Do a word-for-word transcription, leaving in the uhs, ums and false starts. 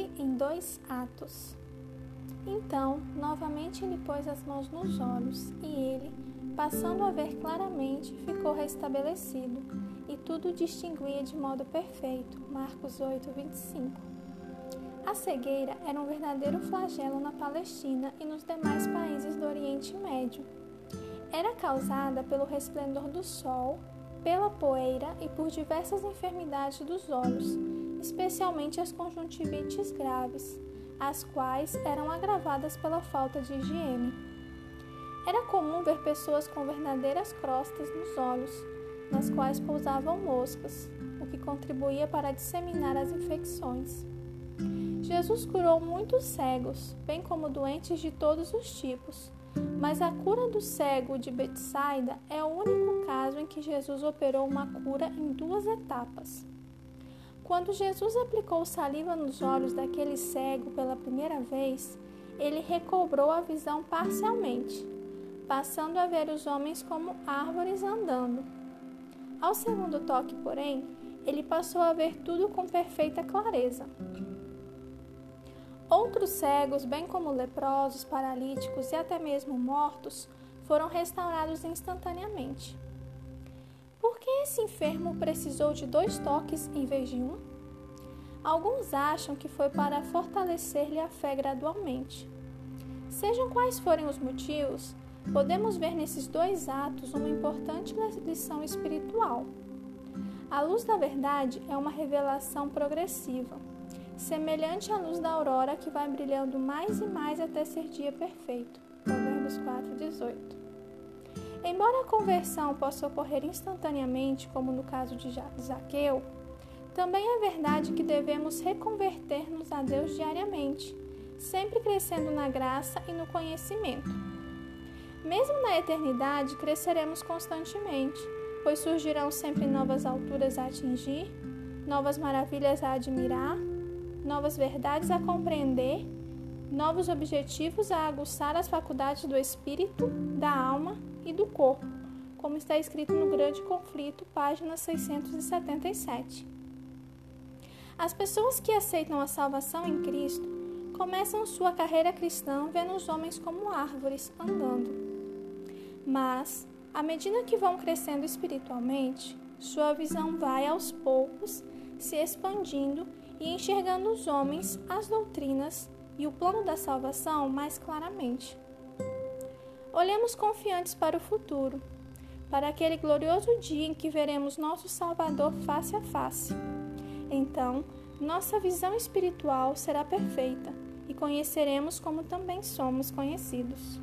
ele em dois atos. Então, novamente lhe pôs as mãos nos olhos, e ele, passando a ver claramente, ficou restabelecido, e tudo distinguia de modo perfeito. Marcos oito, vinte e cinco. A cegueira era um verdadeiro flagelo na Palestina e nos demais países do Oriente Médio. Era causada pelo resplendor do sol, pela poeira e por diversas enfermidades dos olhos, especialmente as conjuntivites graves, as quais eram agravadas pela falta de higiene. Era comum ver pessoas com verdadeiras crostas nos olhos, nas quais pousavam moscas, o que contribuía para disseminar as infecções. Jesus curou muitos cegos, bem como doentes de todos os tipos, mas a cura do cego de Betsáida é o único caso em que Jesus operou uma cura em duas etapas. Quando Jesus aplicou saliva nos olhos daquele cego pela primeira vez, ele recobrou a visão parcialmente, passando a ver os homens como árvores andando. Ao segundo toque, porém, ele passou a ver tudo com perfeita clareza. Outros cegos, bem como leprosos, paralíticos e até mesmo mortos, foram restaurados instantaneamente. Por que esse enfermo precisou de dois toques em vez de um? Alguns acham que foi para fortalecer-lhe a fé gradualmente. Sejam quais forem os motivos, podemos ver nesses dois atos uma importante lição espiritual. A luz da verdade é uma revelação progressiva, semelhante à luz da aurora que vai brilhando mais e mais até ser dia perfeito. Provérbios quatro, dezoito. Embora a conversão possa ocorrer instantaneamente, como no caso de Zaqueu, também é verdade que devemos reconverter-nos a Deus diariamente, sempre crescendo na graça e no conhecimento. Mesmo na eternidade, cresceremos constantemente, pois surgirão sempre novas alturas a atingir, novas maravilhas a admirar, novas verdades a compreender, novos objetivos a aguçar as faculdades do espírito, da alma e do corpo, como está escrito no Grande Conflito, página seiscentos e setenta e sete. As pessoas que aceitam a salvação em Cristo começam sua carreira cristã vendo os homens como árvores andando. Mas, à medida que vão crescendo espiritualmente, sua visão vai aos poucos se expandindo e enxergando os homens, as doutrinas e o plano da salvação mais claramente. Olhemos confiantes para o futuro, para aquele glorioso dia em que veremos nosso Salvador face a face. Então, nossa visão espiritual será perfeita e conheceremos como também somos conhecidos.